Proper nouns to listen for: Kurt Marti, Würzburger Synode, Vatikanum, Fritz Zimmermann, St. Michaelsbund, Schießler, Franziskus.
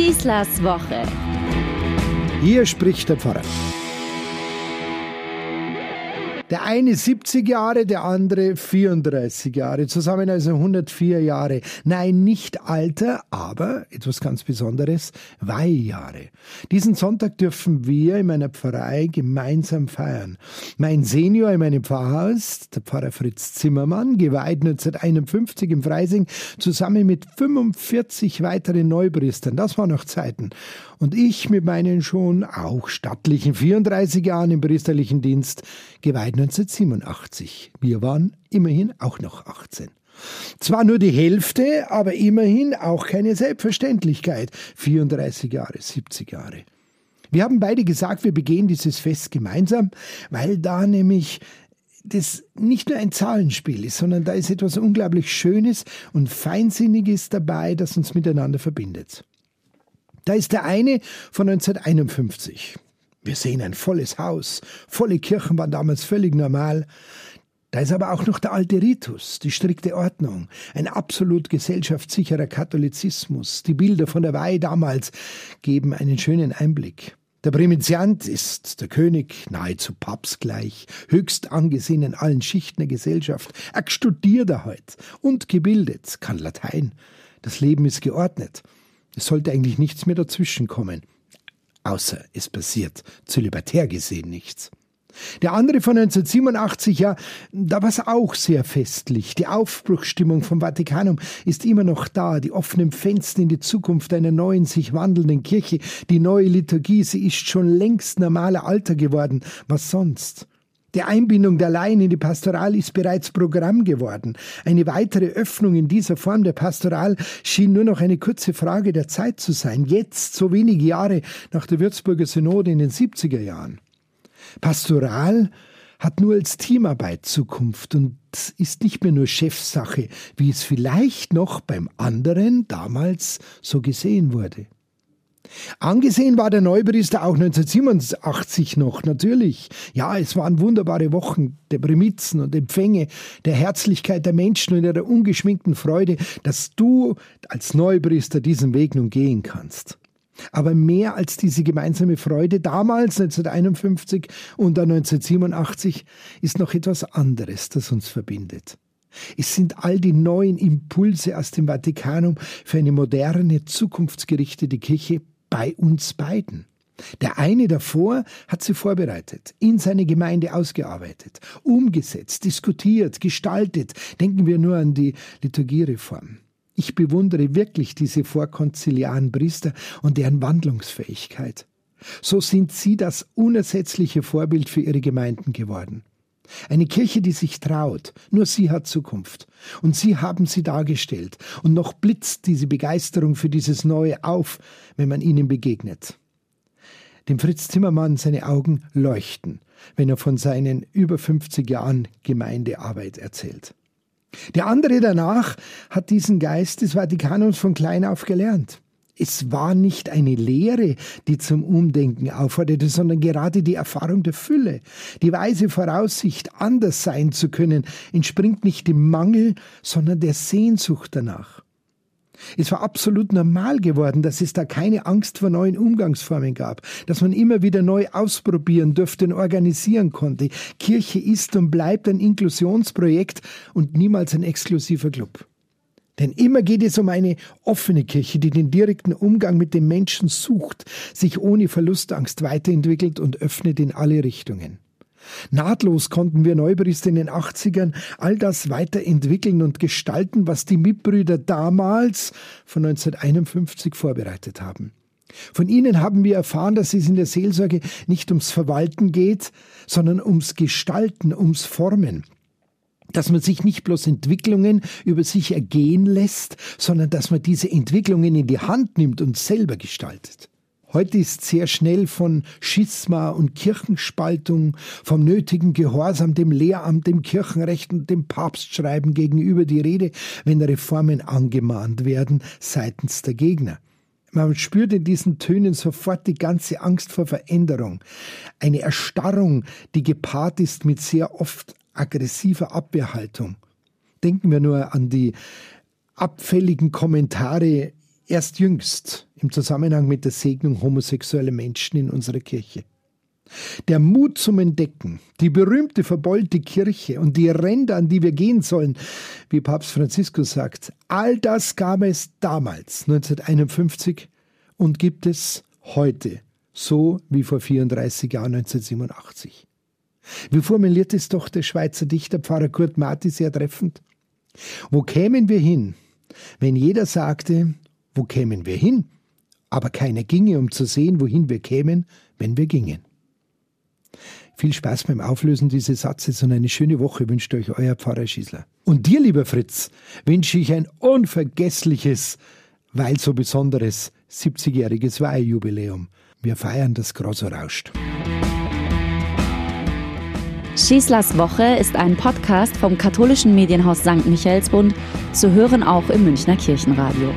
Schießlers Woche. Hier spricht der Pfarrer. Der eine 70 Jahre, der andere 34 Jahre. Zusammen also 104 Jahre. Nein, nicht Alter, aber etwas ganz Besonderes, Weihjahre. Diesen Sonntag dürfen wir in meiner Pfarrei gemeinsam feiern. Mein Senior in meinem Pfarrhaus, der Pfarrer Fritz Zimmermann, geweiht 1951 im Freising, zusammen mit 45 weiteren Neupriestern. Das waren noch Zeiten. Und ich mit meinen schon auch stattlichen 34 Jahren im priesterlichen Dienst, geweiht 1987. Wir waren immerhin auch noch 18. Zwar nur die Hälfte, aber immerhin auch keine Selbstverständlichkeit. 34 Jahre, 70 Jahre. Wir haben beide gesagt, wir begehen dieses Fest gemeinsam, weil da nämlich das nicht nur ein Zahlenspiel ist, sondern da ist etwas unglaublich Schönes und Feinsinniges dabei, das uns miteinander verbindet. Da ist der eine von 1951. Wir sehen ein volles Haus. Volle Kirchen waren damals völlig normal. Da ist aber auch noch der alte Ritus, die strikte Ordnung, ein absolut gesellschaftssicherer Katholizismus. Die Bilder von der Weihe damals geben einen schönen Einblick. Der Prämitiant ist der König, nahezu papstgleich, höchst angesehen in allen Schichten der Gesellschaft. Er studiert er heute und gebildet, kann Latein. Das Leben ist geordnet. Es sollte eigentlich nichts mehr dazwischen kommen. Außer es passiert, zölibatär gesehen, nichts. Der andere von 1987, ja, da war es auch sehr festlich. Die Aufbruchsstimmung vom Vatikanum ist immer noch da. Die offenen Fenster in die Zukunft einer neuen, sich wandelnden Kirche. Die neue Liturgie, sie ist schon längst normaler Alter geworden. Was sonst? Die Einbindung der Laien in die Pastoral ist bereits Programm geworden. Eine weitere Öffnung in dieser Form der Pastoral schien nur noch eine kurze Frage der Zeit zu sein. Jetzt, so wenige Jahre nach der Würzburger Synode in den 70er Jahren. Pastoral hat nur als Teamarbeit Zukunft und ist nicht mehr nur Chefsache, wie es vielleicht noch beim anderen damals so gesehen wurde. Angesehen war der Neupriester auch 1987 noch, natürlich. Ja, es waren wunderbare Wochen der Primizen und Empfänge, der Herzlichkeit der Menschen und ihrer ungeschminkten Freude, dass du als Neupriester diesen Weg nun gehen kannst. Aber mehr als diese gemeinsame Freude damals, 1951 und dann 1987, ist noch etwas anderes, das uns verbindet. Es sind all die neuen Impulse aus dem Vatikanum für eine moderne, zukunftsgerichtete Kirche bei uns beiden. Der eine davor hat sie vorbereitet, in seine Gemeinde ausgearbeitet, umgesetzt, diskutiert, gestaltet. Denken wir nur an die Liturgiereform. Ich bewundere wirklich diese vorkonziliaren Priester und deren Wandlungsfähigkeit. So sind sie das unersetzliche Vorbild für ihre Gemeinden geworden. Eine Kirche, die sich traut. Nur sie hat Zukunft. Und sie haben sie dargestellt. Und noch blitzt diese Begeisterung für dieses Neue auf, wenn man ihnen begegnet. Dem Fritz Zimmermann seine Augen leuchten, wenn er von seinen über 50 Jahren Gemeindearbeit erzählt. Der andere danach hat diesen Geist des Vatikanums von klein auf gelernt. Es war nicht eine Lehre, die zum Umdenken aufforderte, sondern gerade die Erfahrung der Fülle. Die weise Voraussicht, anders sein zu können, entspringt nicht dem Mangel, sondern der Sehnsucht danach. Es war absolut normal geworden, dass es da keine Angst vor neuen Umgangsformen gab, dass man immer wieder neu ausprobieren durfte und organisieren konnte. Kirche ist und bleibt ein Inklusionsprojekt und niemals ein exklusiver Club. Denn immer geht es um eine offene Kirche, die den direkten Umgang mit den Menschen sucht, sich ohne Verlustangst weiterentwickelt und öffnet in alle Richtungen. Nahtlos konnten wir Neupriester in den 80ern all das weiterentwickeln und gestalten, was die Mitbrüder damals von 1951 vorbereitet haben. Von ihnen haben wir erfahren, dass es in der Seelsorge nicht ums Verwalten geht, sondern ums Gestalten, ums Formen. Dass man sich nicht bloß Entwicklungen über sich ergehen lässt, sondern dass man diese Entwicklungen in die Hand nimmt und selber gestaltet. Heute ist sehr schnell von Schisma und Kirchenspaltung, vom nötigen Gehorsam dem Lehramt, dem Kirchenrecht und dem Papstschreiben gegenüber die Rede, wenn Reformen angemahnt werden seitens der Gegner. Man spürt in diesen Tönen sofort die ganze Angst vor Veränderung. Eine Erstarrung, die gepaart ist mit sehr oft aggressiver Abwehrhaltung. Denken wir nur an die abfälligen Kommentare erst jüngst im Zusammenhang mit der Segnung homosexueller Menschen in unserer Kirche. Der Mut zum Entdecken, die berühmte verbeulte Kirche und die Ränder, an die wir gehen sollen, wie Papst Franziskus sagt, all das gab es damals, 1951, und gibt es heute, so wie vor 34 Jahren 1987. Wie formuliert es doch der Schweizer Dichter Pfarrer Kurt Marti sehr treffend? Wo kämen wir hin, wenn jeder sagte, wo kämen wir hin, aber keiner ginge, um zu sehen, wohin wir kämen, wenn wir gingen. Viel Spaß beim Auflösen dieses Satzes und eine schöne Woche wünscht euch euer Pfarrer Schießler. Und dir, lieber Fritz, wünsche ich ein unvergessliches, weil so besonderes 70-jähriges Weihejubiläum. Wir feiern das Gras rauscht. Schießlers Woche ist ein Podcast vom katholischen Medienhaus St. Michaelsbund, zu hören auch im Münchner Kirchenradio.